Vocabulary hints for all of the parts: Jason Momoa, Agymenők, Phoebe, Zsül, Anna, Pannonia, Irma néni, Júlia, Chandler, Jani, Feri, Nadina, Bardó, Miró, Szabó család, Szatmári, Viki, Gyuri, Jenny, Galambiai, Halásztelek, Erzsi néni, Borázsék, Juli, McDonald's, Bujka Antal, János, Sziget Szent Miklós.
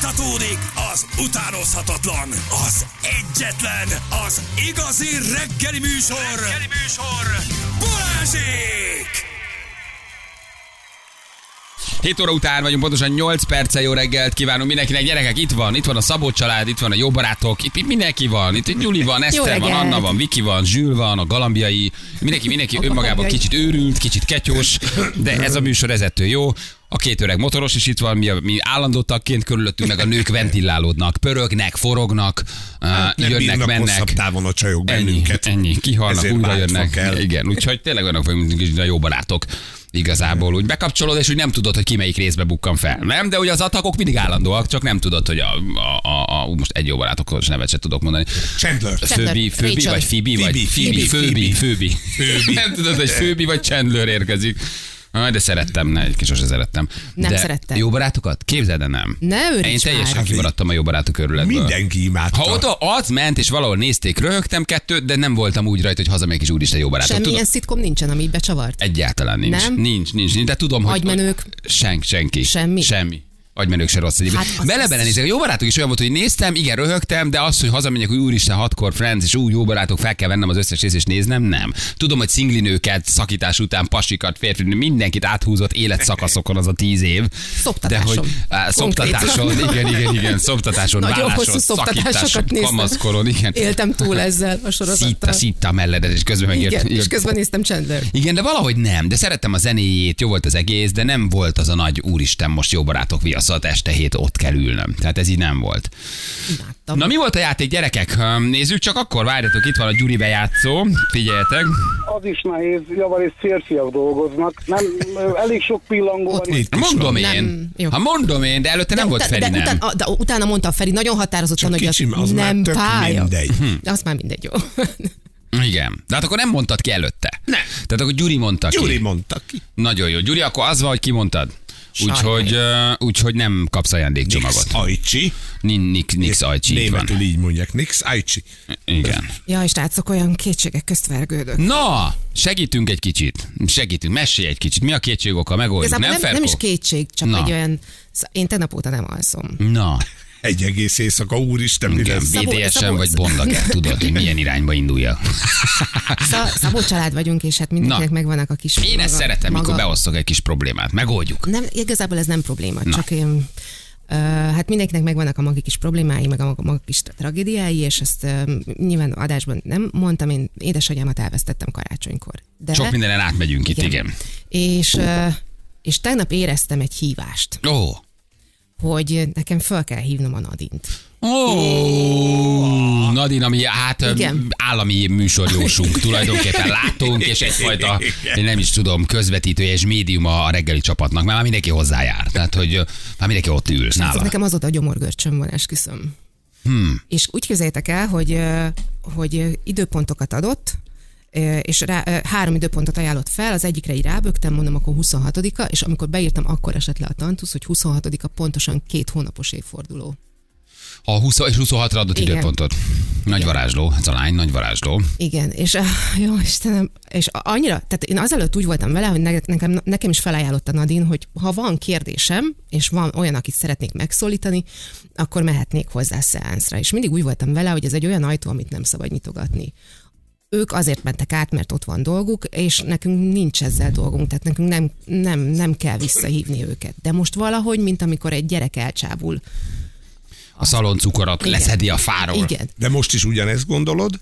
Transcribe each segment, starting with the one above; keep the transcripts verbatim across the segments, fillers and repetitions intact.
Folytatódik az utánozhatatlan, az egyetlen, az igazi reggeli műsor, reggeli műsor, Borázsék! hét óra után vagyunk, pontosan nyolc perccel. Jó reggelt kívánunk mindenkinek, gyerekek, itt van, itt van a Szabó család, itt van a jó barátok, itt, itt mindenki van, itt, itt Júli van, Eszter van, Anna van, Viki van, Zsül van, a Galambiai, mindenki, mindenki önmagában kicsit őrült, kicsit ketyós, de ez a műsor ezettől jó. A két öreg motoros is itt van, mi, mi állandó tagként körülöttünk, meg a nők ventilálódnak, pörögnek, forognak, hát uh, jönnek, mennek. Nem bírnak távon a csajok bennünket. Ennyi, ennyi, kihalnak, újra jönnek. Igen, úgyhogy tényleg önök vagyunk a jó barátok. Igazából úgy bekapcsolod, és úgy nem tudod, hogy ki melyik részbe bukkan fel. Nem, de ugye az atakok mindig állandóak, csak nem tudod, hogy a, a, a, a most egy jó barátokhoz nevet sem tudok mondani. Chandler. Főbi, Főbi vagy Phoebe, vagy Phoebe, Főbi, Főbi. Nem tudod, hogy Főbi vagy Chandler érkezik. De szerettem, ne, egy kis szerettem. Nem de szerettem. Jó barátokat? Képzeld, nem. Ne őrj. Én teljesen már kimaradtam a jó barátok körületből. Mindenki imádta. Ha oda az ment, és valahol nézték, röhögtem kettőt, de nem voltam úgy rajta, hogy hazamegyek is úristen jó barátok. Semmilyen tudom, szitkom nincsen, ami becsavart. Egyáltalán nincs. Nem? Nincs, nincs, nincs. De tudom, hogy... Agymenők? Senk, senki. Semmi? Semmi. Agymenők se rossz egyébként. Hát bele-bele nézek. A jó barátok is olyan volt, hogy néztem, igen, röhögtem, de az, hogy hazamegyek, úgy úristen hatkor friends, és úgy jó barátok, fel kell vennem az összes részt, és néznem, nem. Tudom, hogy szinglinőket, szakítás után pasikat, férfi, mindenkit áthúzott életszakaszokon az a tíz év. Szoptatáson. De hogy, á, szoptatáson, igen, igen, igen, szoptatáson, válláson, szakításon, kamaszkoron, igen. Éltem túl ezzel a sorozattal. Szitta, szitta melledet, és közben megértem. És közben néztem Chandler. Igen, de valahogy nem, de szerettem a zenéjét, jó volt az egész, de nem volt az a nagy úristen most jó barátok viasz. Este hét ott kell ülnöm. Tehát ez így nem volt. Láttam. Na mi volt a játék, gyerekek? Nézzük csak akkor, várjatok, itt van a Gyuri bejátszó. Figyeljetek. Az is nehéz, javarészt férfiak dolgoznak. Nem, elég sok pillangó van itt. Mondom van. Én. Nem, ha mondom én, de előtte de nem utána, volt Feri, de nem. Utána, de utána mondta a Feri, nagyon határozottan, hogy kicsim, az, az nem pálya. Hm. Azt már mindegy, jó. Igen. De hát akkor nem mondtad ki előtte. Nem. Tehát akkor Gyuri mondta Gyuri ki. Gyuri mondta ki. Nagyon jó. Gyuri, akkor az van, hogy ki mondtad. Úgyhogy uh, úgy, nem kapsz ajándékcsomagot. Nix ajcsi. Nix, nix ajcsi. Németül így mondják. Nix ajcsi. Igen. Jaj, srácok, olyan kétségek közt vergődök. Na, segítünk egy kicsit. Segítünk, mesélj egy kicsit. Mi a kétség oka? Megoldjuk, nem, nem, nem is kétség, csak na. Egy olyan... Én tegnap óta nem alszom. Na. Egy egész éjszaka, úristen, mi lesz? bé dé es em vagy Bondaker, tudod, hogy milyen irányba induljak. Szabó család vagyunk, és hát mindenkinek megvannak a kis... Én maga, ezt szeretem, maga... mikor beosztok egy kis problémát. Megoldjuk. Nem, igazából ez nem probléma, na. Csak én... Uh, hát mindenkinek megvannak a maga kis problémái, meg a maga kis tragédiái, és ezt uh, nyilván adásban nem mondtam, én édesanyámat elvesztettem karácsonykor. De... Sok mindenen átmegyünk igen. Itt, igen. És, uh, és tegnap éreztem egy hívást. Ó! Oh. Hogy nekem föl kell hívnom a Nadint. Ó, oh, Nadina, ami hát igen. Állami műsorjósunk, tulajdonképpen látunk, és egyfajta, én nem is tudom, közvetítője és médiuma a reggeli csapatnak, mert már mindenki hozzájár, tehát hogy már mindenki ott ül nála. Nekem azóta a gyomorgörcsöm van, esküszöm. Hmm. És úgy képzeljétek el, hogy, hogy időpontokat adott, és rá, három időpontot ajánlott fel, az egyikre így rábögtem, mondom, akkor huszonhatodika, és amikor beírtam, akkor esett le a tantusz, hogy huszonhatodika pontosan két hónapos évforduló. A húsz és huszonhatra adott igen. Időpontot. Nagy varázsló, ez a lány, nagy varázsló. Igen, és jó Istenem, és annyira, tehát én azelőtt úgy voltam vele, hogy nekem, nekem is felajánlott a Nadine, hogy ha van kérdésem, és van olyan, akit szeretnék megszólítani, akkor mehetnék hozzá szeánszra. És mindig úgy voltam vele, hogy ez egy olyan ajtó, amit nem szabad nyitogatni. Ők azért mentek át, mert ott van dolguk, és nekünk nincs ezzel dolgunk, tehát nekünk nem, nem, nem kell visszahívni őket. De most valahogy, mint amikor egy gyerek elcsábul. A szaloncukorot leszedi a fáról. Igen. De most is ugyanezt gondolod?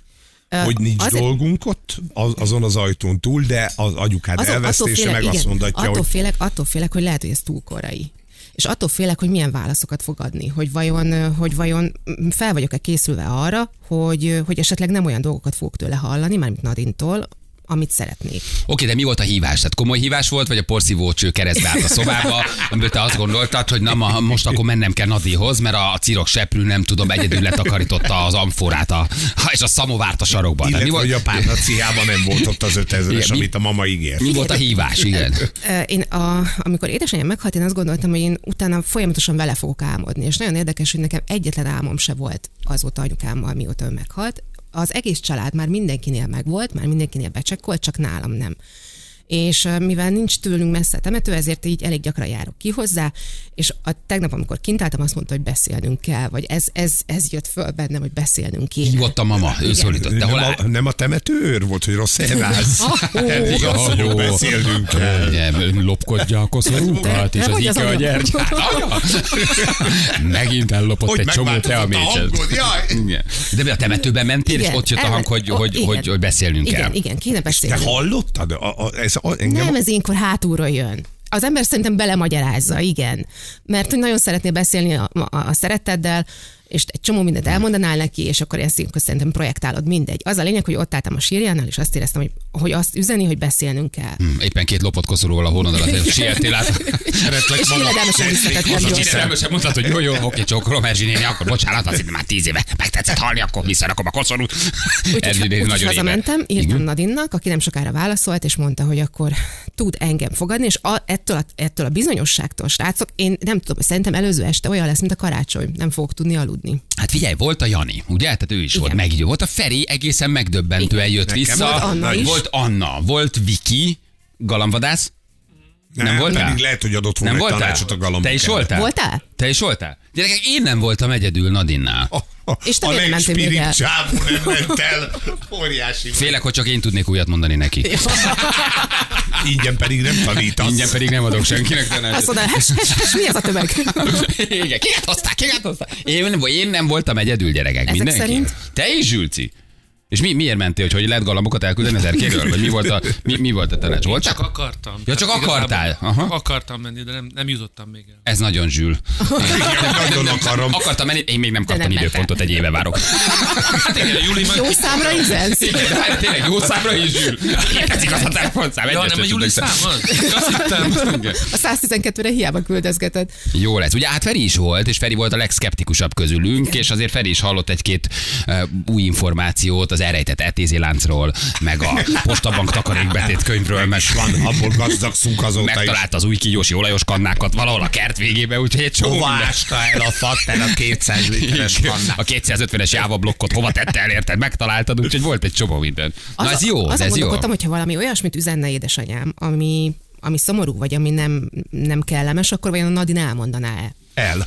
Hogy nincs azért... dolgunk ott, azon az ajtón túl, de az agyukád azon, elvesztése félek, meg igen, azt mondatja, attól hogy... Félek, attól félek, hogy lehet, hogy ez túl korai. És attól félek, hogy milyen válaszokat fog adni, hogy vajon, hogy vajon fel vagyok-e készülve arra, hogy, hogy esetleg nem olyan dolgokat fogok tőle hallani, mármint Nadintól, amit szeretnék. Oké, de mi volt a hívás? Tehát komoly hívás volt, vagy a porszívócső keresztbe állt a szobába, amiből te azt gondoltad, hogy na, ma, most akkor mennem kell Nadihoz, mert a cirok seprű, nem tudom, egyedül letakarította az amforát, a, és a szamovárt a sarokban. Illetve, mi volt? Hogy a párnaciában nem volt ott az ötezres, amit a mama ígért. Mi volt a hívás? Igen. Én a, amikor édesanyám meghalt, én azt gondoltam, hogy én utána folyamatosan vele fogok álmodni, és nagyon érdekes, hogy nekem egyetlen álmom se volt azóta anyukámmal, mióta ő meghalt. Az egész család már mindenkinél megvolt, már mindenkinél becsekkolt, csak nálam nem. és mivel nincs tőlünk messze temető, ezért így elég gyakran járok ki hozzá, és a tegnap, amikor kint álltam, azt mondta, hogy beszélnünk kell, vagy ez, ez, ez jött föl bennem, hogy beszélnünk kéne. Hívott a mama, ő szólított. Nem a, nem a temetőr volt, hogy rossz elválsz. Elég az, hogy beszélnünk kell. Lopkodja a koszorúkat, és az ike a gyertyát. Megint ellopott egy csomó teamécset. De a temetőben mentél, és ott jött a hang, hogy beszélnünk kell. Igen, kéne beszélnünk. Te hallottad? Nem, ez ilyenkor hátulról jön. Az ember szerintem belemagyarázza, igen. Mert hogy nagyon szeretné beszélni a, a, a szeretteddel, és egy csomó mindent elmondanál neki, és akkor ezt szerintem projektálod, mindegy. Az a lényeg, hogy ott álltam a sírjánál, és azt éreztem, hogy, hogy azt üzeni, hogy beszélnünk kell. Hmm, éppen két lopott koszorúval a hónod alatt sieltél át. És véledelmesen visszatettem gyorsan. Véledelmesen mondtad, hogy jó, jó, oké, csókolom, Erzsi néni, akkor bocsánat, azt hiszem, már tíz éve megtetszett halni, akkor visszarakom a koszorút. Úgyhogy hazamentem, írtam Nadinnak, aki nem sokára válaszolt, és mondta, hogy akkor tud engem fogadni, és a, ettől, a, ettől a bizonyosságtól, srácok, én nem tudom, szerintem előző este olyan lesz, mint a karácsony, nem fogok tudni aludni. Hát figyelj, volt a Jani, ugye? Tehát ő is igen. Volt, megígyó volt. A Feri egészen megdöbbentően jött nekem vissza. Volt Anna, is. Volt Anna, volt Viki, galamvadász. Nem, nem voltál? Pedig lehet, hogy adott volna egy tanácsot a galambokkel. Te is voltál? voltál? Te is voltál? Gyerekek, én nem voltam egyedül Nadinnál. Oh. És a legspirit csávú nem ment el. Óriási. Félek, hogy csak én tudnék újat mondani neki. Ingyen pedig nem tanítasz. Ingyen pedig nem adok senkinek tanácsot. Azt mondom, hes, hes, hes, mi ez a tömeg? Igen, kiket hozták, kiket hozták. Én, én nem voltam egyedül, gyerekek. Ezek mindenki. Szerint? Te is, Júlcsi. És mi, miért mentél, hogy, hogy lehet galambokat elküldeni ezer kéről? Vagy mi volt a, mi, mi volt a tanács? Volt? Én csak akartam. Ja, csak akartál? Aha. Akartam menni, de nem, nem jutottam még el. Ez nagyon Zsül. Nagyon akarom. Akartam menni, én még nem kaptam nem időpontot, egy éve várok. Jó számra izensz? Hát tényleg jó számra is Zsül. Ez igaz a telefonszám. Ja, nem a Júli szám van? A száztizenkettőre hiába küldözgetett. Jó lesz. Ugye hát Feri is volt, és Feri volt a legszkeptikusabb közülünk, és azért Feri is hallott egy-két új információt, az elrejtett e té zé láncról, meg a Postabank takarékbetét könyvről, meg van, abból gazdagszunk azóta megtalált is. Megtalált az új kígyós olajos kannákat valahol a kert végébe, úgyhogy egy csomó. Hova ásta el a fatten a kétszáz literes kannát? A kétszázötvenes Java blokkot hova tette el, érted? Megtaláltad, úgyhogy volt egy csomó minden. Na az, ez jó, az ez jó. Azon gondolkodtam, hogyha valami olyasmit üzenne édesanyám, ami, ami szomorú, vagy ami nem, nem kellemes, akkor vajon a Nadin elmondaná-e? El.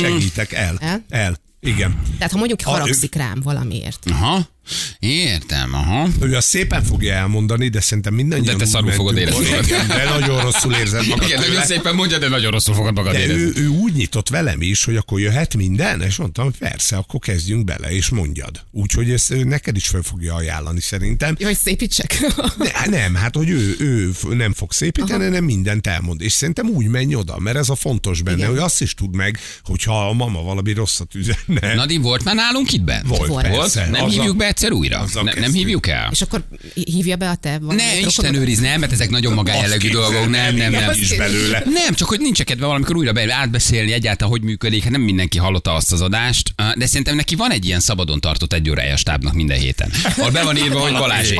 Segítek, el. El? El. Igen. Tehát ha mondjuk haragszik a, rám valamiért. Aha. Értem, aha. Ő azt szépen fogja elmondani, de szerintem mindannyian... De te szarul fogod érezni. Igen, de nagyon rosszul érzed magad. Igen, nagyon szépen mondja, de nagyon rosszul fogod magad de érezni. Ő, ő úgy nyitott velem is, hogy akkor jöhet minden, és mondtam, hogy persze, akkor kezdjünk bele, és mondjad. Úgyhogy ezt ő neked is föl fogja ajánlani szerintem. Jó, hogy szépítsek. Ne, nem, hát hogy ő, ő nem fog szépíteni, aha. Nem mindent elmond. És szerintem úgy menj oda, mert ez a fontos benne, igen. Hogy azt is tud meg, hogyha a mama valami rosszat üzenne. Nadin volt már nálunk itt bent? Volt, volt. Persze, nem hívjuk be egyszer újra. Ne, nem hívjuk el? És akkor hívja be a te van. Ne, Isten őriz, nem, mert ezek nagyon magánjellegű dolgok. Nem, nem, nem. Is belőle. Nem, csak hogy nincs kedve valamikor újra be, átbeszélni egyáltalán, hogy működik. Hát nem mindenki hallotta azt az adást, de szerintem neki van egy ilyen szabadon tartott egy órája stábnak minden héten. Ahol be van írva, hogy Balázsék.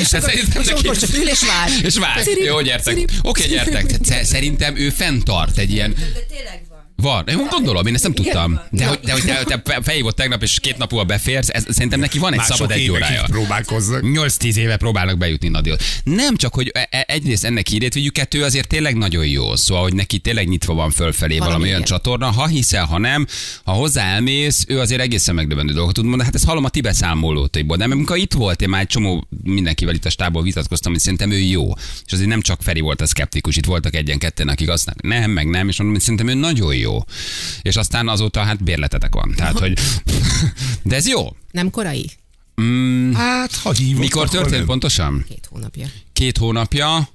És akkor csak ül és vár. És vár. Jó, gyertek. Oké, gyertek. Szerintem ő fenntart egy ilyen... Van. Én gondolom, én ezt nem tudtam. De hogy, de, hogy te, te felhívott tegnap, és két napúval beférsz, ez, szerintem neki van egy mások szabad egy órája. Próbálkoznak. nyolc-tíz éve próbálnak bejutni Nadihoz. Nem csak, hogy egyrészt ennek hírét vigyük, kettő azért tényleg nagyon jó. Szóval, hogy neki tényleg nyitva van fölfelé valami, valami olyan csatorna. Ha hiszel, ha nem, ha hozzá elmész, ő azért egészen megdöbbenő dolgot tud mondani. Hát ezt hallom a ti beszámolótaiból. De amikor itt volt, én már egy csomó mindenkivel itt a stábból vitatkoztam, hogy szerintem ő jó. És azért nem csak Feri volt a szkeptikus, itt voltak egyen-ketten, akik azt nem, meg nem, és mondom, hogy szerintem ő nagyon jó. Jó. És aztán azóta hát bérletetek van. Tehát, hogy... De ez jó. Nem korai? Mm. Hát, ha hívott. Mikor történt nem. Pontosan? Két hónapja. Két hónapja?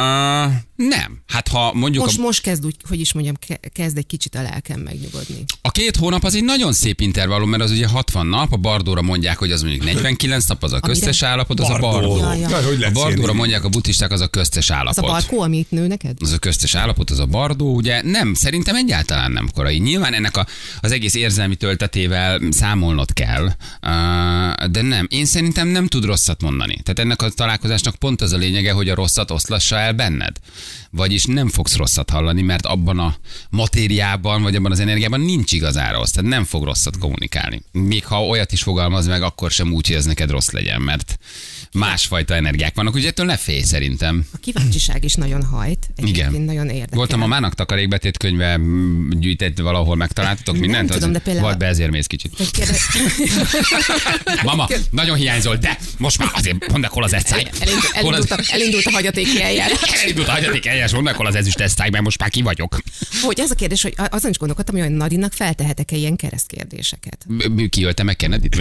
Uh, nem. Hát, ha mondjuk... Most, a... most kezd úgy, hogy is mondjam, kezd egy kicsit a lelkem megnyugodni. A két hónap az egy nagyon szép intervallum, mert az ugye hatvan nap, a Bardóra mondják, hogy az mondjuk negyvenkilenc nap, az a köztes állapot, az Bardó. A Bardó. Ja, ja. Ja, a Bardóra mondják a buddhisták, az a köztes állapot. Az a barkó, amit nő neked? Az a köztes állapot, az a Bardó, ugye nem, szerintem egyáltalán nem korai. Nyilván ennek a, az egész érzelmi töltetével számolnod kell, uh, de nem. Én szerintem nem tud rosszat mondani. Tehát ennek a találkozásnak pont az a lényege, hogy a rosszat oszlassa el benned. vagyis nem fogsz rosszat hallani, mert abban a matériában, vagy abban az energiában nincs igazán rossz, tehát nem fog rosszat kommunikálni. Még ha olyat is fogalmaz meg, akkor sem úgy, hogy ez neked rossz legyen, mert másfajta energiák vannak, ugye ettől ne félj szerintem. A kíváncsiság is nagyon hajt. Igen. Nagyon érdekel. Voltam a Mának takarékbetét könyve gyűjtett valahol, megtaláltatok mindent? Nem tudom, de például... Vagy be ezért mész kicsit. Mama, nagyon hiányzol, de most már azért mondd meg, hol az esztály. Elindult, az... elindult a hagyatéki eljárás. Elindult a hagyatéki eljárás, mondd meg, hol az ezüst esztály, mert most már ki vagyok. Hogy az a kérdés, hogy azon is gondolkodtam, hogy Nadinak feltehetek-e ilyen keresztkérdéseket. Kiölte meg Kennedyt?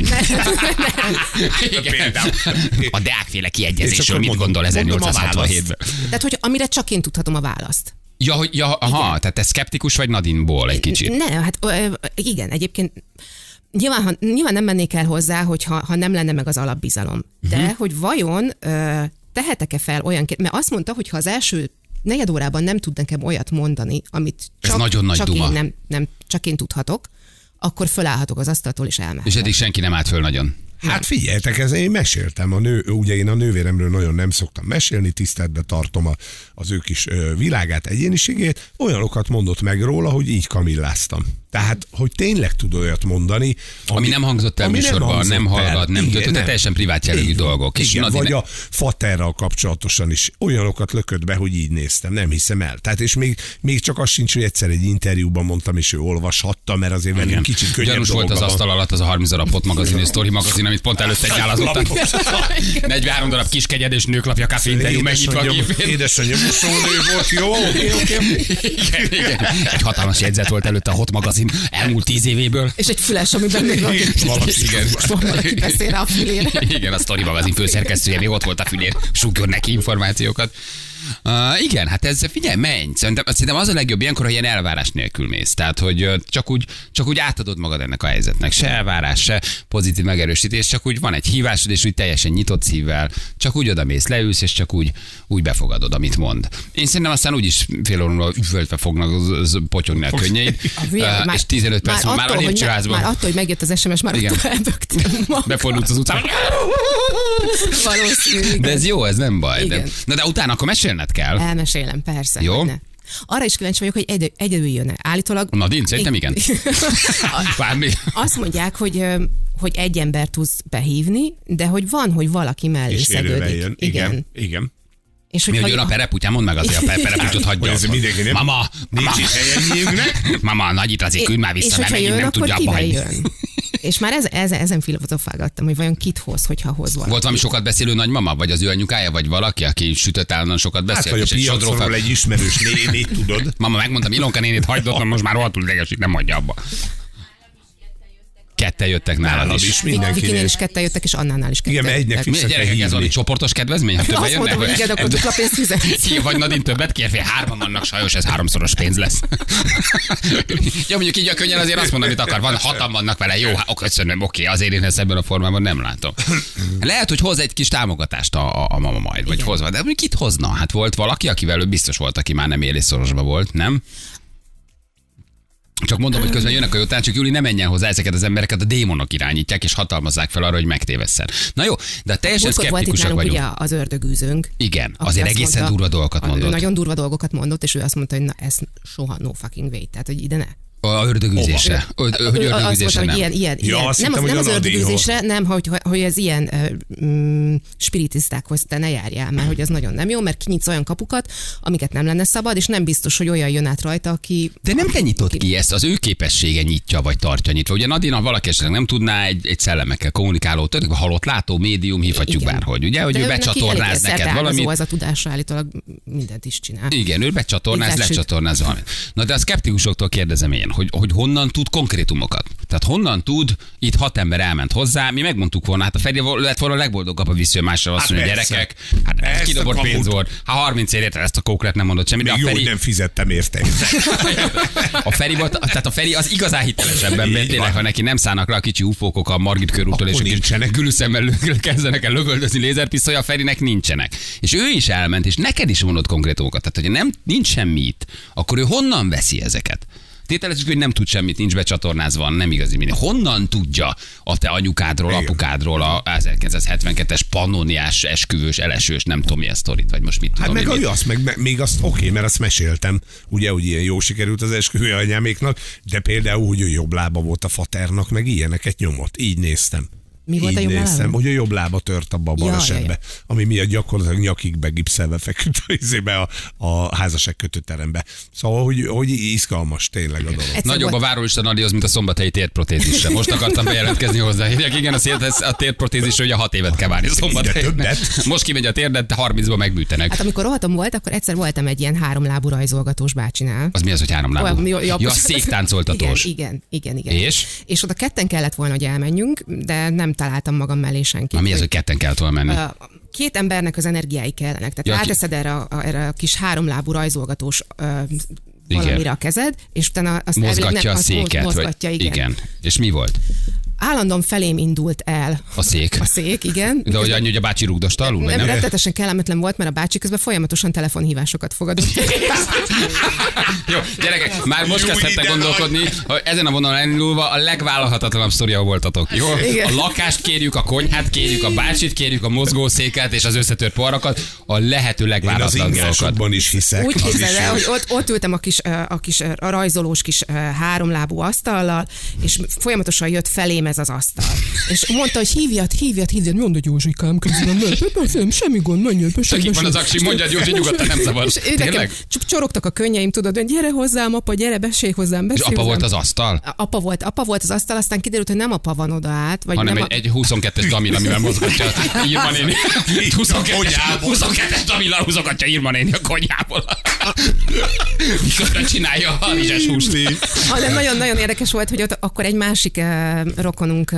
A deákféle kiegyezésről mit gondol ezernyolcszázhatvanhétben? Tehát, hogy amire csak én tudhatom a választ. Ja, hogy, ja, aha, tehát te szkeptikus vagy Nadinból egy kicsit? Nem, hát ö, igen, egyébként nyilván, ha, nyilván nem mennék el hozzá, hogy ha, ha nem lenne meg az alapbizalom. De, uh-huh. hogy vajon ö, tehetek-e fel olyan kérdést? Mert azt mondta, hogy ha az első negyed órában nem tud nekem olyat mondani, amit csak, csak, én, nem, nem, csak én tudhatok, akkor fölállhatok az asztaltól és elmehetek. És eddig senki nem állt föl nagyon. Hát figyeljetek, ez én meséltem, a nő, ugye én a nővéremről nagyon nem szoktam mesélni, tiszteletbe tartom a, az ő kis világát, egyéniségét, olyanokat mondott meg róla, hogy így kamilláztam. Tehát, hogy tényleg tud olyat mondani, ami, ami nem hangzott el műsorban, nem, nem hallgat, nem töltött, teljesen privát jellegű dolgok. És igen, vagy ne... a faterral kapcsolatosan is olyanokat lökött be, hogy így néztem, nem hiszem el. Tehát, és még, még csak az sincs, hogy egyszer egy interjúban mondtam, és ő olvashatta, mert azért velünk kicsit könnyebb dolga volt az asztal alatt az a harminc darab magazin, sztori magazin, amit pont előtte nyálazottak. negyvenhárom darab kiskegyed és nőklapja kávé interjú, megnyitva a gépén. Édesanyja, muszónő volt, jó? Egy hatalmas jegyzet volt előtte a Hot magazin elmúlt tíz évéből. És egy füles, amiben még van. Igen. Valaki beszél rá a fülére. Igen, a Sztori magazin főszerkesztője még ott volt a fülér. Sugjon neki információkat. Uh, igen, hát ez figyelj, menj. Szerintem, szerintem az a legjobb ilyenkor, hogy ilyen elvárás nélkül mész. Tehát, hogy csak úgy, csak úgy átadod magad ennek a helyzetnek. Se elvárás, se pozitív megerősítés, csak úgy van egy hívásod, és úgy teljesen nyitott szívvel, csak úgy oda mész, leülsz, és csak úgy, úgy befogadod, amit mond. Én szerintem aztán úgyis fél óra üvöltve fognak potyogni a könnyeid. Uh, és tizenöt perc van már a lépcsőházban. Már attól, hogy megjött az es em es, már igen. Befordulsz az utcán. Valószínű. De ez jó, ez nem baj. De, na de utána akkor mesélned kell. Elmesélem, persze. Jó. Arra is kíváncsi vagyok, hogy egy, egyedül jön-e. Állítólag... Nadin, szerintem igen. Azt mondják, hogy, hogy egy ember tudsz behívni, de hogy van, hogy valaki mellé és szegődik. Igen, igen, igen. És hogy mi, hogy jön a pereputyán, mondd meg azért, a pereputyot hagyja. Mama, mama, mama, nagyit azért küld már vissza, mert megint nem tudja abba hagyni. És már ez, ez, ezen filozofálgattam, hogy vajon kit hoz, hogyha hoz valaki. Volt valami sokat beszélő nagymama, vagy az ő anyukája, vagy valaki, aki sütött állandóan sokat beszél. Hát, vagy a piacról egy ismerős nénét, tudod. Mama, megmondtam, Ilonka nénit hagyd ott, most már rohadtul idegesít, nem hagyja abba. Ketten jöttek nálad is. is Vikinél is ketten jöttek, és Annánál is ketten jöttek. Igen, mert egynek vissza kell hívni. Ez van egy csoportos kedvezmény? Hát azt jönnek, mondom, hogy igen, akkor dupla pénzt fizetsz. Vagy Nadin többet kér, fél hárman vannak, sajnos ez háromszoros pénz lesz. Ja, mondjuk így a könnyen azért azt mondom, amit akar. Van, hatan vannak vele, jó, hát köszönöm, oké, azért én ezt ebben a formában nem látom. Lehet, hogy hoz egy kis támogatást a, a mama majd, vagy igen. Hozva. De kit hozna? Hát volt valaki, akivel ő biztos volt, aki már nem élészorosban volt, nem? Csak mondom, hogy közben jönnek a jótán, csak Júli, ne menjen hozzá, ezeket az embereket a démonok irányítják, és hatalmazzák fel arra, hogy megtévesszen. Na jó, de teljesen szkeptikusak vagyunk. Ugye az ördögűzőnk. Igen, azért egészen mondta, durva dolgokat mondott. Nagyon durva dolgokat mondott, és ő azt mondta, hogy na ez soha no fucking way, tehát hogy ide ne. A ördögűzésre. Hogy ördögűzésre nem. Ilyen, ilyen, ja, ilyen. Hittem, nem, az, nem az ördögűzésre, nem, hogy, hogy ez ilyen mm, spiritisztákhoz te ne járjál már, hogy az nagyon nem jó, mert kinyitsz olyan kapukat, amiket nem lenne szabad, és nem biztos, hogy olyan jön át rajta, aki... De nem te nyitod aki... ki ezt, az ő képessége nyitja, vagy tartja nyitva. Ugye Nadina, valaki esetleg nem tudná, egy, egy szellemekkel kommunikáló, történik, vagy halott látó médium, hívhatjuk igen. Bárhogy, ugye, hogy de ő becsatornáz neked valamit. Ez a tudás állítólag mindent is csinál. Igen, ő becsatornáz, lecsatornáz valamit. Na de a szkeptikusoktól kérdezem én. Hogy, hogy honnan tud konkrétumokat. Tehát honnan tud, itt hat ember elment hozzá, mi megmondtuk volna, hát a Feri lett volna a legboldogabb, hogy vissza másra azt mondja, gyerekek, hát kidobott pénz volt, hát harminc ér érte, ezt a kóklet nem mondott semmit. Még jó, Feri... nem fizettem érte. A Feri volt, tehát a Feri az igazán hitelesebben ember, tényleg, ha neki nem szállnak le a kicsi ufókok a Margit körútól, és nincsenek gülüszemmel kezdenek el lövöldözni lézerpisztolyjal, a Ferinek nincsenek. És ő is elment, és neked is mondott konkrétumokat. Tehát, hogy nem, nincs semmi itt, akkor ő honnan veszi ezeket? Tételezzük, hogy nem tud semmit, nincs becsatornázva, nem igazi minden. Honnan tudja a te anyukádról, igen, apukádról a ezerkilencszázhetvenkettes pannoniás, esküvős, elesős, nem tudom milyen sztorit, vagy most mit tudom. Hát meg én, a azt, meg, meg még azt, oké, okay, mert azt meséltem, ugye, hogy ilyen jó sikerült az esküvő anyáméknak, de például, hogy ő jobb lába volt a faternak, meg ilyeneket nyomott, így néztem. Mi volt a jobb lába? Hogy a jobb lába tört abba a bal esetbe, ami miatt gyakorlatilag nyakig begipszelve feküdt a, a, a házasság kötőterembe. Szóval, hogy, hogy izgalmas tényleg a dolog. Nagyobb a várólista Nadi, az, mint a szombathelyi térprotézisre. Most akartam bejelentkezni hozzá. Igen, a, a térprotézisre ugye hat évet kell várni szombathelyinek. Most kimegy a térdet, harmincba megbűtenek. Hát amikor rohatom volt, akkor egyszer voltam egy ilyen háromlábú rajzolgatós bácsinál. Az mi az, hogy háromlábú? Ja, a széktáncoltatós. Igen, igen, igen. És? És oda ketten kellett volna, hogy elmenjünk, de nem találtam magam mellé senkit. Mi az, hogy ketten kellett volna menni? Két embernek az energiái kellenek. Tehát ja, áteszed erre a, erre a kis háromlábú rajzolgatós valamire a kezed, és utána azt mozgatja elvég, a széket. Mozgatja, vagy... igen. igen. És mi volt? Állandóan felém indult el. A szék. A szék, igen. De hogy annyi, hogy a bácsi rúgdosta alul, nem? Nem, rettetesen kellemetlen volt, mert a bácsi közben folyamatosan telefonhívásokat fogadott. Jó, gyerekek, már most kezdhettek gondolkodni, hogy ezen a vonalon elindulva a legvállalhatatlanabb sztoria voltatok. Jó? Igen. A lakást kérjük, a konyhát kérjük, a bácsit kérjük, a mozgószéket és az összetört poharakat, a lehető legvállalatlanabban is hiszek. Úgy képzeld el, hogy ott, ott ültem a kis, a kis a rajzolós kis háromlábú asztallal, és folyamatosan jött felém ez az asztal. És mondta, hogy hívjat, hívjat, hívjat, mondd a Józsikám, köszönöm, nem, semmi gond, menjön, persze. Itt van az aksi, mondja a Józsi, nyugodtan, nem szabad. Tényleg? Csorogtak a könnyeim, tudod, hogy gyere hozzám, apa, gyere, beszélj hozzám, beszélj. És apa hozzám. Volt az asztal? Apa volt, apa volt az asztal, aztán kiderült, hogy nem apa van oda át. Vagy hanem nem egy, egy huszonkettes damil, amivel mozgatja Irma néni. huszonkettes damil, húzogatja Irma néni a konyhából. Miközben csinálja a harizses húst. Hanem nagyon-nagyon érdekes volt, hogy ott akkor egy másik rokonunk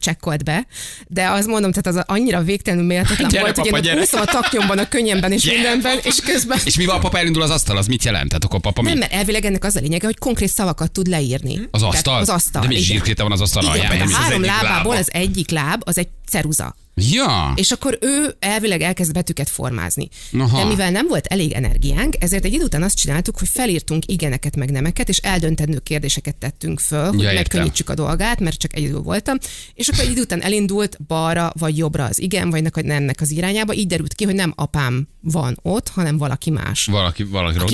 csekkolt be, de azt mondom, tehát az annyira végtelenül méltatlan volt, papa, hogy én húszom a taknyomban, a könnyemben és yeah. mindenben, és közben... És mivel a papa elindul az asztal, az mit jelent? Tehát akkor papa nem, mert elvileg ennek az a lényege, hogy konkrét szavakat tud leírni. Az asztal? Az asztal. De mi zsírkréte van az asztal alján? A három lábából az egyik láb, az egy ceruza. Ja. És akkor ő elvileg elkezd betűket formázni. Aha. De mivel nem volt elég energiánk, ezért egy idő után azt csináltuk, hogy felírtunk igeneket meg nemeket, és eldöntendő kérdéseket tettünk föl, hogy ja, megkönnyítsük a dolgát, mert csak egyedül voltam. És akkor egy idő után elindult balra vagy jobbra az igen, vagy nemnek az irányába. Így derült ki, hogy nem apám van ott, hanem valaki más. Valaki, valaki rossz.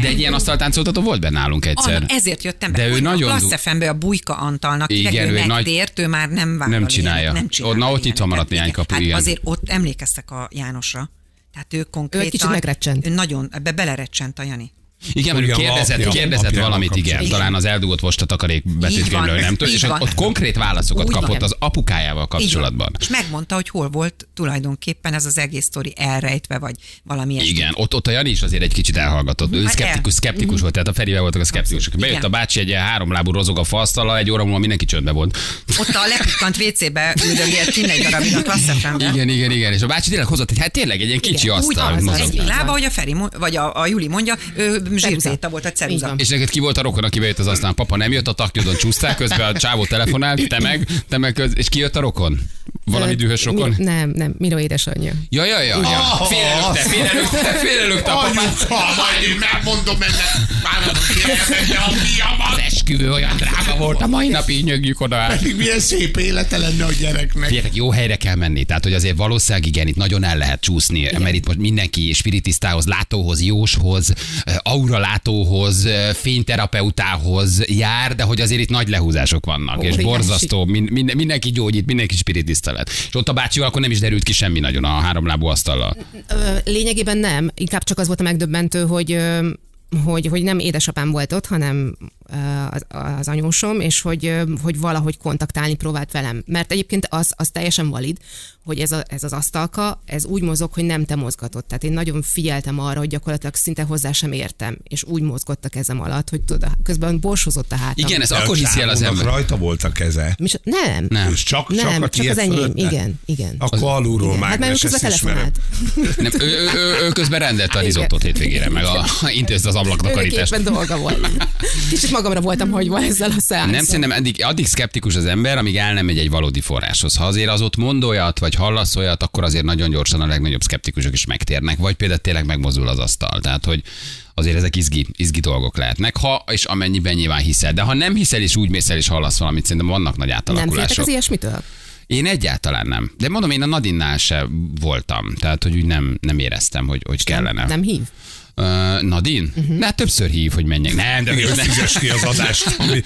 De egy ilyen asztaltáncoltató volt benne nálunk egyszer. Anna, ezért jöttem be. De ő nagyon du... a Bujka Antalnak, igen, ő megtért, nagy... ő már nem vállal. Nem csinálja. Na, ott nyitva maradt néhány kapu. Hát igen. Azért ott emlékeztek a Jánosra. Tehát ő konkrétan... Ő kicsit megrecsent. Ő nagyon, ebbe belerecsent a Jani. Igen, mert ő kérdezett, apja, kérdezett apja valamit, igen, igen. Talán az eldugott vost a takarék betétkönyvről, nem tudom. És van. Ott konkrét válaszokat úgy kapott van. Az apukájával kapcsolatban. És megmondta, hogy hol volt tulajdonképpen ez az egész sztori elrejtve, vagy valami eset. Igen, ott, ott a Jani is azért egy kicsit elhallgatott. Ő szkeptikus, szkeptikus volt, tehát a Ferivel voltak a szkeptikusok. Bejött igen. A bácsi egy háromlábú rozog a fasztallal, egy óra múlva mindenki csöndbe volt. Ott a lepukkant vécébe üldögélt ki egy darabig a klasszefemben. Igen, igen, igen. És a bácsi tényleg hozott egy, hát tényleg egy ilyen kicsi asztal. Lába, hogy a Feri, vagy a Júli mondja, zsírkéta volt a ceruza. És neked ki volt a rokon, aki bejött az aztán? Papa nem jött, a taknyodon csúszták, közben a csávó telefonált, te meg, te meg köz... és ki jött a rokon? Valami dühös rokon? Mi, nem, nem, Miró édesanyja. Ja, ja, ja. Oh, félelőkte, félelőkte, félelőkte a papát. Majd én megmondom ennek, bánom, kérdezette a fiamat. Az esküvő olyan drága volt, a mai napig nyögjük oda át. Pedig milyen szép élete lenne a gyereknek. Figyeljetek, jó helyre kell menni, tehát hogy azért valószínűleg igen, itt nagyon el lehet csúszni, igen. Mert itt most mindenki spiritisztához, látóhoz, jóshoz, auralátóhoz, fényterapeutához jár, de hogy azért itt nagy lehúzások vannak, oh, és borzasztó, mind, mind, mindenki gyógyít, mindenki spiritista lett. És ott a bácsival akkor nem is derült ki semmi nagyon a háromlábú asztallal. Lényegében nem, inkább csak az volt a megdöbbentő, hogy... Hogy, hogy nem édesapám volt ott, hanem az, az anyósom, és hogy, hogy valahogy kontaktálni próbált velem. Mert egyébként az, az teljesen valid, hogy ez, a, ez az asztalka, ez úgy mozog, hogy nem te mozgatod. Tehát én nagyon figyeltem arra, hogy gyakorlatilag szinte hozzá sem értem, és úgy mozgott a kezem alatt, hogy tudod, közben borsozott a hátam. Igen, ez de akkor hiszi el az ember. Rajta volt a keze. Mi, nem. nem. Csak, nem, csak, a csak az enyém. Igen, igen. Akkor az, alulról igen. Mágnes, hát már közben telefonált. Nem, ő, ő, ő, ő közben rendelt a rizottot hétvégére, meg a, intézte az ablaknakarítást. Dolga volt. Kicsit magamra voltam, hogy van ezzel a száz. Nem, szerintem addig, addig szkeptikus az ember, amíg el nem megy egy valódi forráshoz. Ha azért az ott mond olyat, vagy hallasz olyat, akkor azért nagyon gyorsan a legnagyobb szkeptikusok is megtérnek. Vagy például tényleg megmozdul az asztal. Tehát, hogy azért ezek izgi, izgi dolgok lehetnek, ha és amennyiben nyilván hiszel. De ha nem hiszel, és úgy mész el, és hallasz valamit, szerintem vannak nagy átalakulások. Nem féltek az ilyesmitől? Én egyáltalán nem. De mondom, én a Nadinnál se voltam. Tehát, hogy úgy nem, nem éreztem, hogy, hogy kellene. Nem, nem hív? Uh, Nadin? Uh-huh. De hát többször hív, hogy menjek. Nem, de ő nem fizes ki az adást. Ami...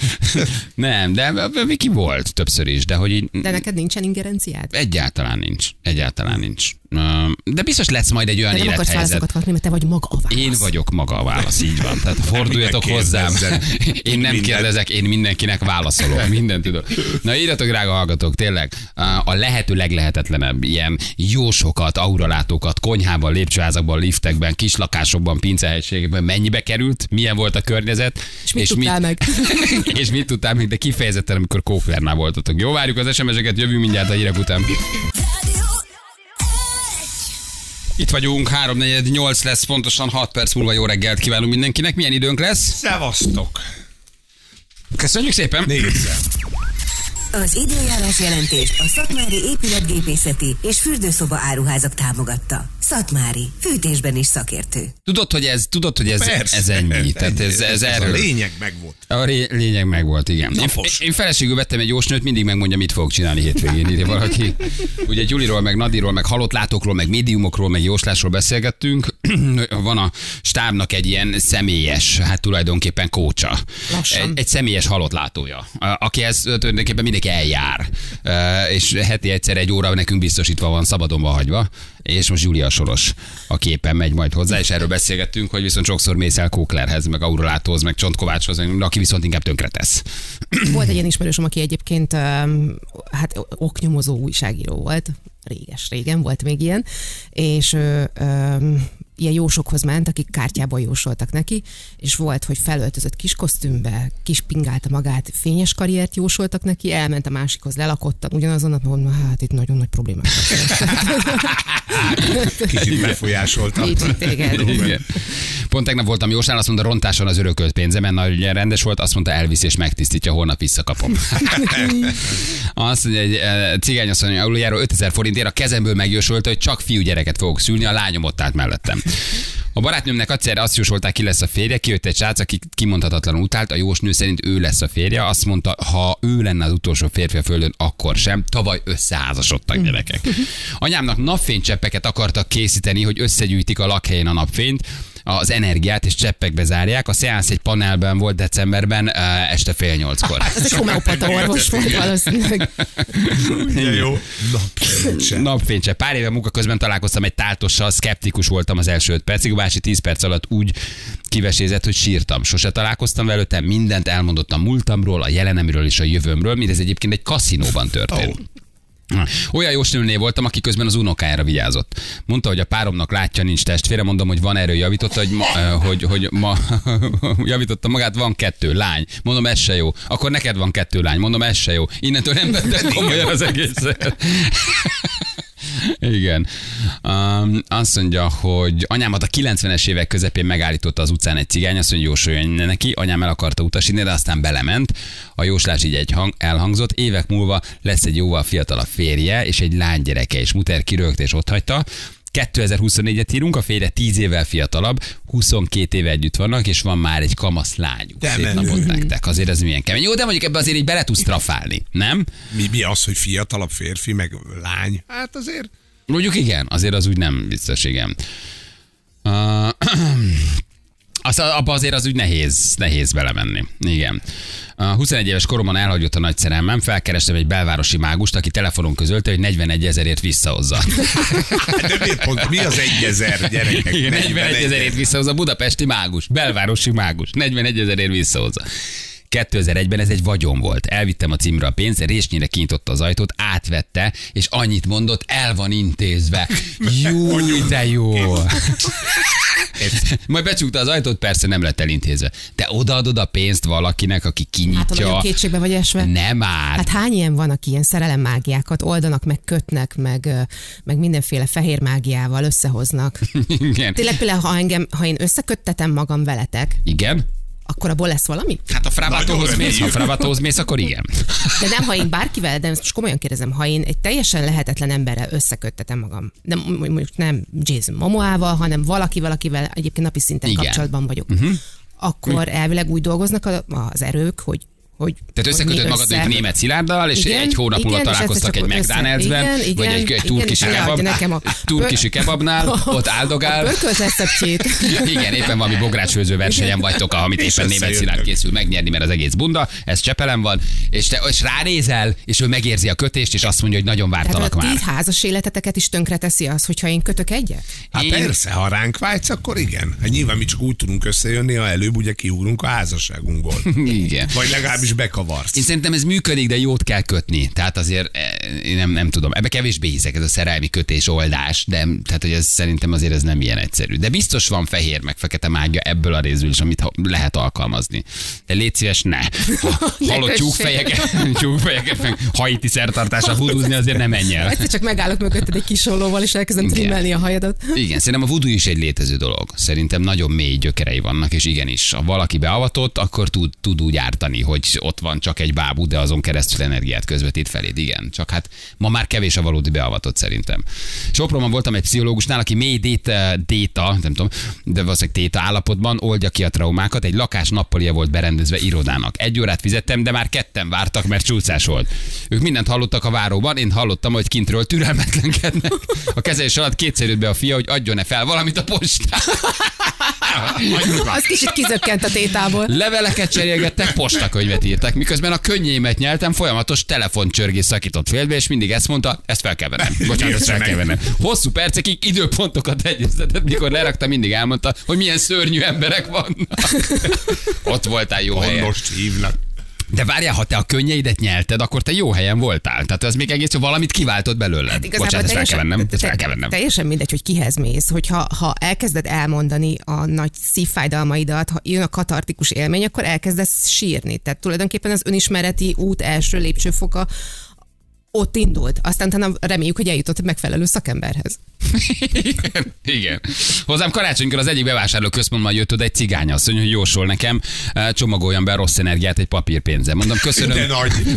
nem, de Viki volt többször is. De, hogy így... de neked nincsen ingerenciád? Egyáltalán nincs. Egyáltalán nincs. De biztos lesz majd egy olyan élethelyzet. Nem akarsz válaszokat kapni, mert te vagy maga a válasz. Én vagyok maga a válasz, így van. Tehát forduljatok hozzám. Én nem kérdezek, én mindenkinek válaszolok. Mindent tudok. Na írjatok, drága hallgatók, tényleg. A lehető leglehetetlenebb ilyen jó sokat, auralátókat, konyhában, lépcsőházakban, liftekben, kislakásokban, pincehelységekben mennyibe került, milyen volt a környezet. És mit és tudtál mit... meg? és mit tudtál meg, de kifejezetten, amikor Kóklernál voltatok. Jó, várjuk az es em es-eket, jövünk mindjárt a hírek után. Itt vagyunk, három negyvennyolc lesz, pontosan hat perc múlva. Jó reggelt kívánunk mindenkinek. Milyen időnk lesz? Szevasztok! Köszönjük szépen! Nézzem! Az időjárás jelentést a Szatmári épületgépészeti és fürdőszoba áruházak támogatta. Szatmári, fűtésben is szakértő. Tudod, hogy ez, tudod, hogy ez, ez ennyi. Tehát ez, ez, ez erről. A lényeg megvolt. A ré, lényeg megvolt, igen. Én, én feleségül vettem egy jósnőt, mindig megmondja, mit fogok csinálni hétvégén. Ide valaki. Ugye Gyuriról, meg Nadiról, meg halott látókról, meg médiumokról, meg jóslásról beszélgettünk. Van a stábnak egy ilyen személyes, hát tulajdonképpen kócsa. Egy, egy személyes halott látója, akihez tulajdonképpen mindenki eljár. És heti egyszer egy óra nekünk biztosítva van, szabadonba hagyva. És most Júlia Soros a képen megy majd hozzá, és erről beszélgettünk, hogy viszont sokszor mész el Kóklerhez, meg Auralátóhoz, meg Csontkovácshoz, meg, aki viszont inkább tönkretesz. Volt egy ilyen ismerősöm, aki egyébként hát oknyomozó újságíró volt, réges-régen volt még ilyen, és ö, ö, ilyen jósokhoz ment, akik kártyában jósoltak neki, és volt, hogy felöltözött kis kosztümbe, kis pingálta magát, fényes karriert jósoltak neki, elment a másikhoz, lelakottan, ugyanazon a mondom, hát itt nagyon nagy problémák. Kicsit befolyásoltam. Pont tegnap voltam jósnál, azt mondta, rontáson az örökölt pénzemen, nagyon rendes volt, azt mondta, elvisz és megtisztítja, holnap visszakapom. Azt mondja, egy cigányasszony aluljáról ötezer forintért a kezemből megjósolta, hogy csak fiúgyereket fogok szülni, a lányom ott állt mellettem. A barátnőmnek egyszerre azt jósolták, ki lesz a férje, kijött egy srác, aki kimondhatatlanul utált, a jósnő szerint ő lesz a férje, azt mondta, ha ő lenne az utolsó férfi a földön, akkor sem, tavaly összeházasodtak gyerekek. Anyámnak napfénycseppeket akartak készíteni, hogy összegyűjtik a lakhelyen a napfényt, az energiát, és cseppekbe zárják. A szeánsz egy panelben volt decemberben, este fél nyolckor. Ez egy homeopata orvos volt valószínűleg. Ugye jó. Napfénycsepp. Napfénycsepp. Pár éve munka közben találkoztam egy táltossal, szkeptikus voltam az első öt percig, a másik tíz perc alatt úgy kivesézett, hogy sírtam. Sose találkoztam vele, mindent elmondottam múltamról, a jelenemről és a jövőmről, mindez egyébként egy kaszinóban történt. Oh. Olyan jósnőnél voltam, aki közben az unokájára vigyázott. Mondta, hogy a páromnak látja, nincs testvére, mondom, hogy van erő, javította, hogy ma, hogy, hogy ma javította magát, van kettő lány. Mondom, ez se jó. Akkor neked van kettő lány. Mondom, ez se jó. Innentől nem vettem komolyan az egészet. Igen. Um, azt mondja, hogy anyámat a kilencvenes évek közepén megállította az utcán egy cigány, azt mondja, jósoljon neki, anyám el akarta utasítani, de aztán belement. A jóslás így egy hang, elhangzott, évek múlva lesz egy jóval fiatalabb férje, és egy lánygyereke, és muter kirögt, és otthagyta. kétezer-huszonnégyet írunk, a férje tíz évvel fiatalabb, huszonkét éve együtt vannak, és van már egy kamasz lányuk. De szép napot nektek, azért ez milyen kemény. Jó, de mondjuk ebbe azért így bele tudsz trafálni, nem? Mi, mi az, hogy fiatalabb férfi, meg lány? Hát azért... Mondjuk igen, azért az úgy nem biztos, igen. Uh, az, abba azért az úgy nehéz, nehéz belemenni. Igen. huszonegy éves koromban elhagyott a nagy szerelmem, felkerestem egy belvárosi mágust, aki telefonon közölte, hogy negyvenegy ezerért visszahozza. De miért pont? Mi az egy ezer, gyerekek? negyvenegy ezerért visszahozza, budapesti mágus, belvárosi mágus, negyvenegy ezerért visszahozza. kétezer-egyben ez egy vagyon volt. Elvittem a címre a pénzt, résnyire kinyitotta az ajtót, átvette, és annyit mondott, el van intézve. Júj, de jó! Majd becsukta az ajtót, persze nem lett elintézve. Te odaadod a pénzt valakinek, aki kinyitja. Hát, nagyon kétségbe vagy esve. Nem áll. Hát hány ilyen van, aki ilyen szerelemmágiákat oldanak, meg kötnek, meg, meg mindenféle fehér mágiával összehoznak. Igen. Tényleg például, ha, engem, ha én összeköttetem magam veletek. Igen. akkor abból lesz valami? Hát a frábatóhoz mész, ha frábatóhoz mész, akkor igen. De nem, ha én bárkivel, de most komolyan kérdezem, ha én egy teljesen lehetetlen emberrel összeköttetem magam, de mondjuk nem Jason Momoával, hanem valaki valakivel egyébként napi szinten igen. kapcsolatban vagyok, uh-huh. akkor elvileg úgy dolgoznak az erők, hogy Hogy, Tehát összekötött magad össze... egy német Szilárddal, és igen, egy hónap múlva találkoztak egy McDonald's-ben, vagy egy, egy turkisi kebab, a... turkisi kebabnál, a... ott áldogál. A igen, éppen valami bográcsfőző versenyen vagytok, amit éppen német Szilárd készül megnyerni, mert az egész bunda, ez Csepelen van, és te és ránézel, és ő megérzi a kötést, és azt mondja, hogy nagyon vártalak már. Tehát a ti házas életeteket is tönkreteszi az, hogyha én kötök egyet? Hát én... persze, ha ránk vágysz, akkor igen. Hát nyilván mi csak úgy tudunk összejönni, ha előbb ugye kiugrunk a házasságunkból. Igen. Vagy legalábbis és bekavarsz. Én szerintem ez működik, de jót kell kötni. Tehát azért én nem, nem tudom. Ebbe kevésbé hiszek, ez a szerelmi kötés oldás, de tehát, hogy ez, szerintem azért ez nem ilyen egyszerű. De biztos van fehér meg fekete mágia ebből a részből is, amit lehet alkalmazni. De légy szíves, ne. Ha, halott tyúkfejeket, tyúkfejeket, haiti szertartásra hudúzni azért nem menj el. Egyszer csak megállok mögötted egy kis ollóval, és elkezdem trimmelni a hajadat. Igen, szerintem a vudú is egy létező dolog. Szerintem nagyon mély gyökerei vannak, és igenis, ha valaki beavatott, akkor tud, tud úgy ártani, hogy ott van csak egy bábú, de azon keresztül energiát közvetít feléd. Igen, csak hát ma már kevés a valódi beavatott szerintem. Sopronban voltam egy pszichológusnál, aki mély déta, déta nem tudom, de valószínűleg déta állapotban oldja ki a traumákat. Egy lakás nappalja volt berendezve irodának. Egy órát fizettem, de már ketten vártak, mert csúszás volt. Ők mindent hallottak a váróban, én hallottam, hogy kintről türelmetlenkednek. A kezelés alatt kétszer jött be a fia, hogy adjon-e fel valamit a postán. Az kicsit kizökkent a tétából. Leveleket cserélgettek, postakönyvet írtak, miközben a könnyeimet nyeltem, folyamatos telefoncsörgés szakított félbe, és mindig ezt mondta, ezt fel kell vennem. Bocsánat, ezt fel kell vennem. Hosszú percekig időpontokat egyeztetett, mikor lerakta, mindig elmondta, hogy milyen szörnyű emberek vannak. Ott voltál jó helyen. Most hívnak. De várjál, ha te a könnyeidet nyelted, akkor te jó helyen voltál. Tehát az még egész, hogy valamit kiváltott belőle. Hát bocsánat, ezt fel kell vennem, ezt fel kell vennem. Teljesen mindegy, hogy kihez mész. Hogyha ha elkezded elmondani a nagy szívfájdalmaidat, ha jön a katartikus élmény, akkor elkezdesz sírni. Tehát tulajdonképpen az önismereti út első lépcsőfoka ott indult. Aztán utána reméljük, hogy eljutott egy megfelelő szakemberhez. Igen, igen. Hozzám karácsonykor az egyik bevásárlóközpontban jött oda egy cigányasszony, hogy jósol nekem, csomagoljam be a rossz energiát egy papírpénzzel. Mondom, köszönöm.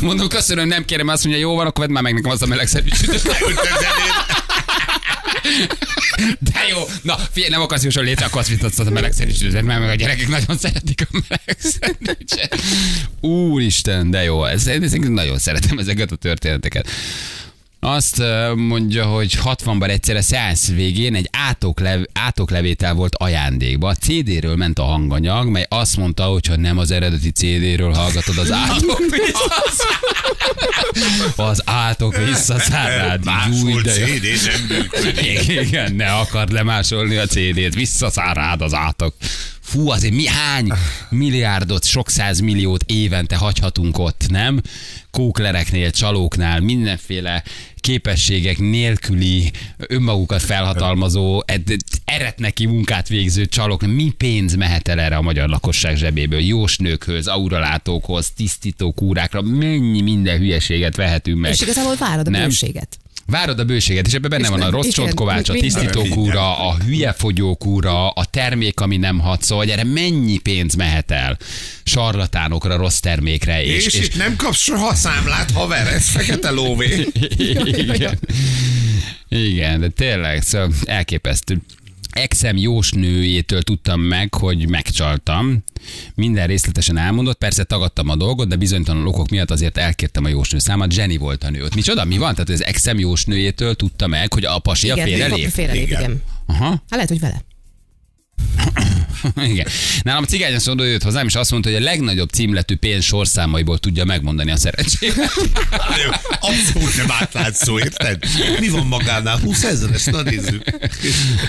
Mondom, köszönöm, nem kérem, azt mondja, jó van, akkor vedd már meg nekem azt a melegszerűsítést. De jó, na figyelj, nem akarsz jósol létre, akkor azt vitatszat a melegszerűsítést, mert meg a gyerekek nagyon szeretik a melegszerűsítést. Úristen, de jó, ez, ez, nagyon szeretem ezeket a történeteket. Azt mondja, hogy hatvanban egyszer a szeánsz végén egy átoklev, átoklevétel volt ajándékba. A cé dé-ről ment a hanganyag, mely azt mondta, hogy ha nem az eredeti cé dé-ről hallgatod, az átok visszaszárad. Az átok visszaszárad. Másolt cé dé nem működik. Igen, ne akard lemásolni a cé dé-t. Visszaszárad az átok. Fú, azért mi hány milliárdot, sok százmilliót évente hagyhatunk ott, nem? Kóklereknél, csalóknál, mindenféle képességek nélküli, önmagukat felhatalmazó, eretneki munkát végző csalók. Mi pénz mehet el erre a magyar lakosság zsebéből? Jósnőkhöz, auralátókhoz, tisztítókúrákra, mennyi minden hülyeséget vehetünk meg. És igazából várod a bőséget. Várod a bőséget, és ebben benne és van a rossz csontkovács, a tisztítókúra, a hülye fogyókúra, a termék, ami nem hat, szóval erre mennyi pénz mehet el? Sarlatánokra, rossz termékre. És, és, és... itt nem kapsz soha számlát, haver, ez fekete lóvé. Igen. Igen, de tényleg, szóval elképesztő. Exem jósnőjétől tudtam meg, hogy megcsaltam. Minden részletesen elmondott, persze tagadtam a dolgot, de bizonytalan okok miatt azért elkértem a jósnő számát. Jenny volt a nő. Ott micsoda, mi van? Tehát az exem jósnőjétől tudta meg, hogy a pasia félrelép. Félrelép, igen. igen. Aha. Hát lehet, hogy vele. Igen. Nálam a cigányasszony oda jött hozzám, és azt mondta, hogy a legnagyobb címletű pénz sorszámaiból tudja megmondani a szerencsémet. Abszolút nem átlátszó, érted? Mi van magánál? húsz ezer, ezt na nézzük.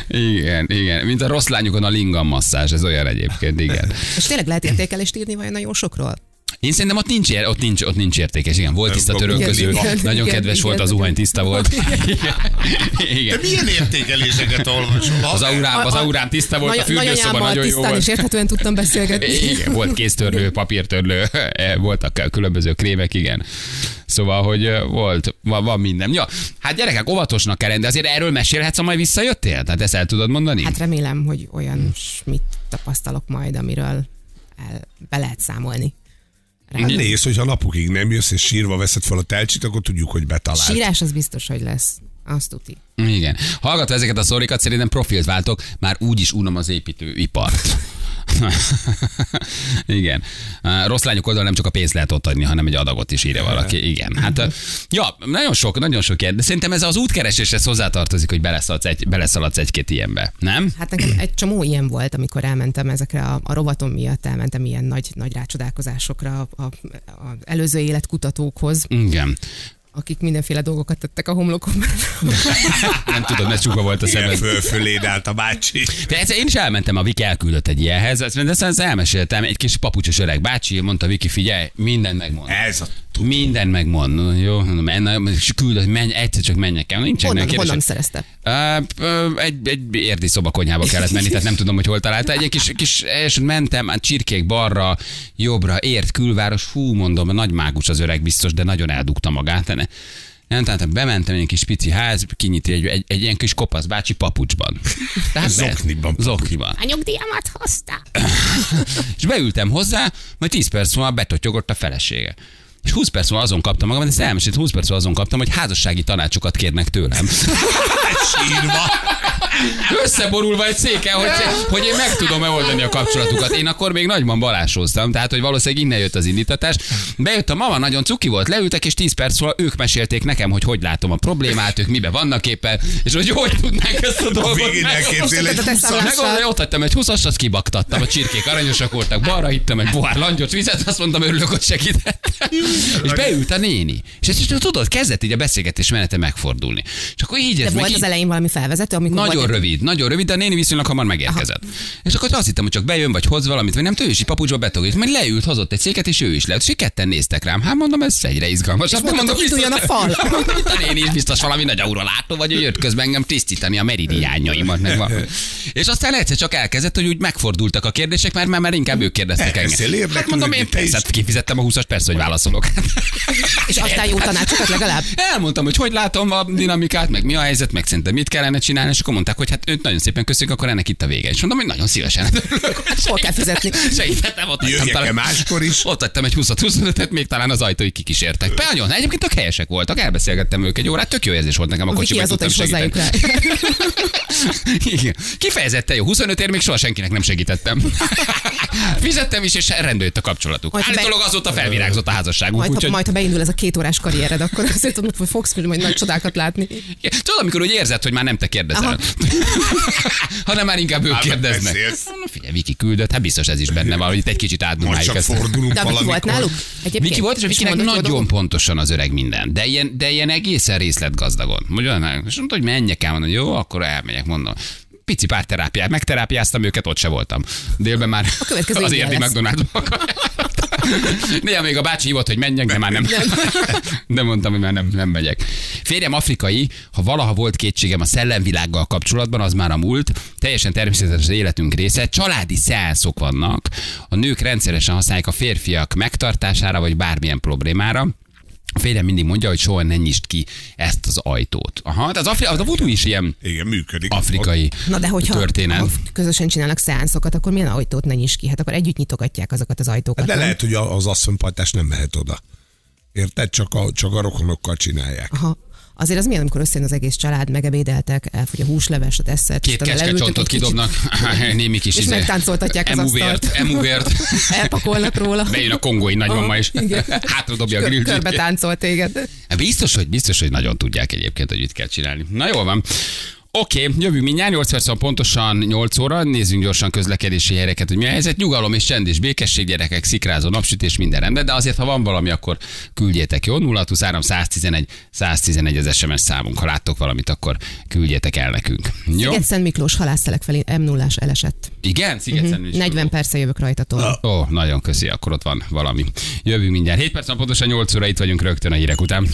Igen, igen. Mint a rossz lányokon a lingammasszázs, ez olyan egyébként, igen. És tényleg lehet értékelést írni vajon a jósokról? Én szerintem ott nincs, ott nincs, ott nincs értékes. Igen, volt tiszta török közül. Nagyon igen, kedves igen, volt, az uhany tiszta volt. Igen. Igen. De milyen értékeléseket olvasol? Az aurám, az aurám tiszta volt, a, a fürdőszoba nagyon jó volt. És érthetően tudtam beszélgetni. Igen, volt kéztörlő, papírtörlő, voltak különböző krémek, igen. Szóval, hogy volt, van, van minden. Ja, hát gyerekek, óvatosnak kell lenni, de azért erről mesélhetsz, ha majd visszajöttél? Tehát ezt el tudod mondani? Hát remélem, hogy olyan mit tapasztalok majd, amiről el, be lehet számolni. Rád. Nézd, hogyha napokig nem jössz, és sírva veszed fel a telcsit, akkor tudjuk, hogy betalált. Sírás az biztos, hogy lesz. Azt tuti. Igen. Hallgatva ezeket a szórikat, szerintem profilt váltok, már úgy is unom az építőipart. Igen. Rossz lányok oldalon nem csak a pénzt lehet ott adni, hanem egy adagot is írja valaki. Igen. Hát, ja, nagyon sok, nagyon sok ilyen. De szerintem ez az útkereséshez hozzátartozik, hogy beleszaladsz, egy, beleszaladsz egy-két ilyenbe. Nem? Hát nekem egy csomó ilyen volt, amikor elmentem ezekre a, a rovatom miatt, elmentem ilyen nagy, nagy rácsodálkozásokra, az előző életkutatókhoz. Igen. Akik mindenféle dolgokat tettek a homlokomban. Nem tudom, mert csuka volt a szemed. Föl, föléd állt a bácsi. De egyszer én is elmentem, a Viki elküldött egy ilyenhez, ezt, ezt elmeséltem, egy kis papucsos öreg bácsi, mondta Viki, figyelj, mindent megmond. Ez a tudom. Mindent megmond. Jó, küldött, menj, egyszer csak menjek el. Honnan, honnan szerezte? Egy, egy érdi szobakonyhába kellett menni, tehát nem tudom, hogy hol találta. Egy kis, kis és mentem, a csirkék balra, jobbra, ért külváros, hú, mondom, a nagy mágus az öreg biztos, de nagyon eldugta magát. Nem, tehát bementem egy kis pici ház, kinyiti egy, egy, egy ilyen kis kopasz bácsi papucsban. Tehát zokniban. Zokniban. A nyugdíjamat hozta. És beültem hozzá, majd tíz perc múlva betotyogott a felesége. És húsz perc múlva azon kaptam magam, ezt elmeséltem, húsz perc múlva azon kaptam, hogy házassági tanácsokat kérnek tőlem. Sírva. Összeborulva egy széken, hogy, hogy én meg tudom-e oldani a kapcsolatukat. Én akkor még nagyban balásoztam, tehát hogy valószínűleg innen jött az indítatás. Bejött a mama, nagyon cuki volt, leültek, és tíz perc múlva ők mesélték nekem, hogy hogy látom a problémát, ők mibe vannak éppen, és hogy hogy tudnánk ezt a dolgot megoldani. Ott hagytam egy húszast, azt kibaktattam, a csirkék aranyosak voltak, balra hittem egy pohár langyos vizet, azt mondtam, örülök, hogy segítettem. És beült a néni. És ezt is tudod, kezdett így a beszélgetés menete megfordulni. És akkor így ez. De volt így... az elején valami felvezető, amikor nagyon volt... rövid, nagyon rövid, de a néni viszonylag hamar megérkezett. Aha. És akkor azt hittem, hogy csak bejön, vagy hoz valamit, vagy nem, ő is így papucsba betogott, majd leült, hozott egy széket, és ő is leült. És ketten néztek rám. Hát mondom, ez egyre izgalmas. És mondom, mondom, biztos a fal. Mondom, itt a néni is biztos valami nagy aura látó, vagy ő jött közben engem tisztítani a meridiánjaimat. És aztán egyszer csak elkezdett, hogy úgy megfordultak a kérdések, mert már, már inkább ők kérdeztek engem. Hát mondom, én persze kifizettem a húszas perc, hogy válasz. És aztán jó tanácsokat legalább? Elmondtam, hogy hogy látom a dinamikát, meg mi a helyzet, meg szerintem mit kellene csinálni, és akkor mondták, hogy hát őt nagyon szépen köszönjük, akkor ennek itt a vége. És mondom, hogy nagyon szívesen. Hol kell fizetni? Segítettem, ott adtam talán, máskor is. Ott adtam egy húsz-huszonötöt, még talán az ajtóig kikísértek. Nagyon, egyébként tök helyesek voltak, elbeszélgettem ők egy órát, tök jó érzés volt nekem a kocsiban. Igen. Kifejezetten jó, huszonöt ér még soha senkinek nem segítettem. Fizettem is, és rendbe jött a kapcsolatuk. Állítólag azóta felvirágzott a házasságunk. Majd, úgy, ha, majd, ha beindul ez a két órás karriered, akkor azért tudod, hogy fogsz majd nagy csodákat látni. Ja, tudod, amikor úgy érzed, hogy már nem te kérdezel, hanem már inkább ők kérdeznek. Na, figyelj, Viki küldött, hát biztos ez is benne van, hogy itt egy kicsit átdumáljuk ezt. De a Viki volt náluk? Viki volt, és Vikinek nagyon pontosan az öreg minden, de ilyen, de ilyen egészen részletgazdagon. Mondja, és mondta, hogy menjek el, mondani, jó, akkor elmegyek, mondom. Pici pár terápiát, megterápiáztam őket, ott se voltam. Délben már az érdi McDonald's-ban. Néha még a bácsi hívott, hogy menjek, de már nem. De mondtam, hogy már nem, nem megyek. Férjem afrikai, ha valaha volt kétségem a szellemvilággal kapcsolatban, az már a múlt, teljesen természetes az életünk része, családi szeánszok vannak, a nők rendszeresen használják a férfiak megtartására, vagy bármilyen problémára. A férjem mindig mondja, hogy soha ne nyisd ki ezt az ajtót. Aha, de az, Afri- az a vodú is ilyen. Igen, működik. Afrikai történet. Na de hogyha ha közösen csinálnak szeánszokat, akkor milyen ajtót ne nyisd ki? Hát akkor együtt nyitogatják azokat az ajtókat. De nem? Lehet, hogy az asszonypajtás nem mehet oda. Érted? Csak a, csak a rokonokkal csinálják. Aha. Azért az milyen, amikor összejön az egész család, megebédeltek, elfogy a húsleves, a desszert. Két kecskecsontot kidobnak, némi kis izé. És megtáncoltatják az asztalt. Emuvért. Elpakolnak róla. Bejön a kongói nagymama is. Hátradobja a grill. Körbe táncol téged. Biztos, hogy biztos, hogy nagyon tudják egyébként, hogy mit kell csinálni. Na jól van. Oké, okay, jövünk mindjárt, nyolc perc pontosan nyolc óra, nézzünk gyorsan közlekedési helyeket, hogy mi a helyzet. Nyugalom és csend és békesség, gyerekek, szikrázó napsütés, minden rendben, de azért, ha van valami, akkor küldjétek, jó? nulla hat huszonhárom, száztizenegy, száztizenegy az es em es számunk. Ha láttok valamit, akkor küldjétek el nekünk. Jó? Sziget Szent Miklós, Halásztelek felé em nullás elesett. Igen? Sziget Szent Miklós. negyven perccel jövök rajtatól. Ó, oh, nagyon köszi, akkor ott van valami. Jövünk mindjárt. hét perc pontosan nyolc óra, itt vagyunk rögtön a hírek után.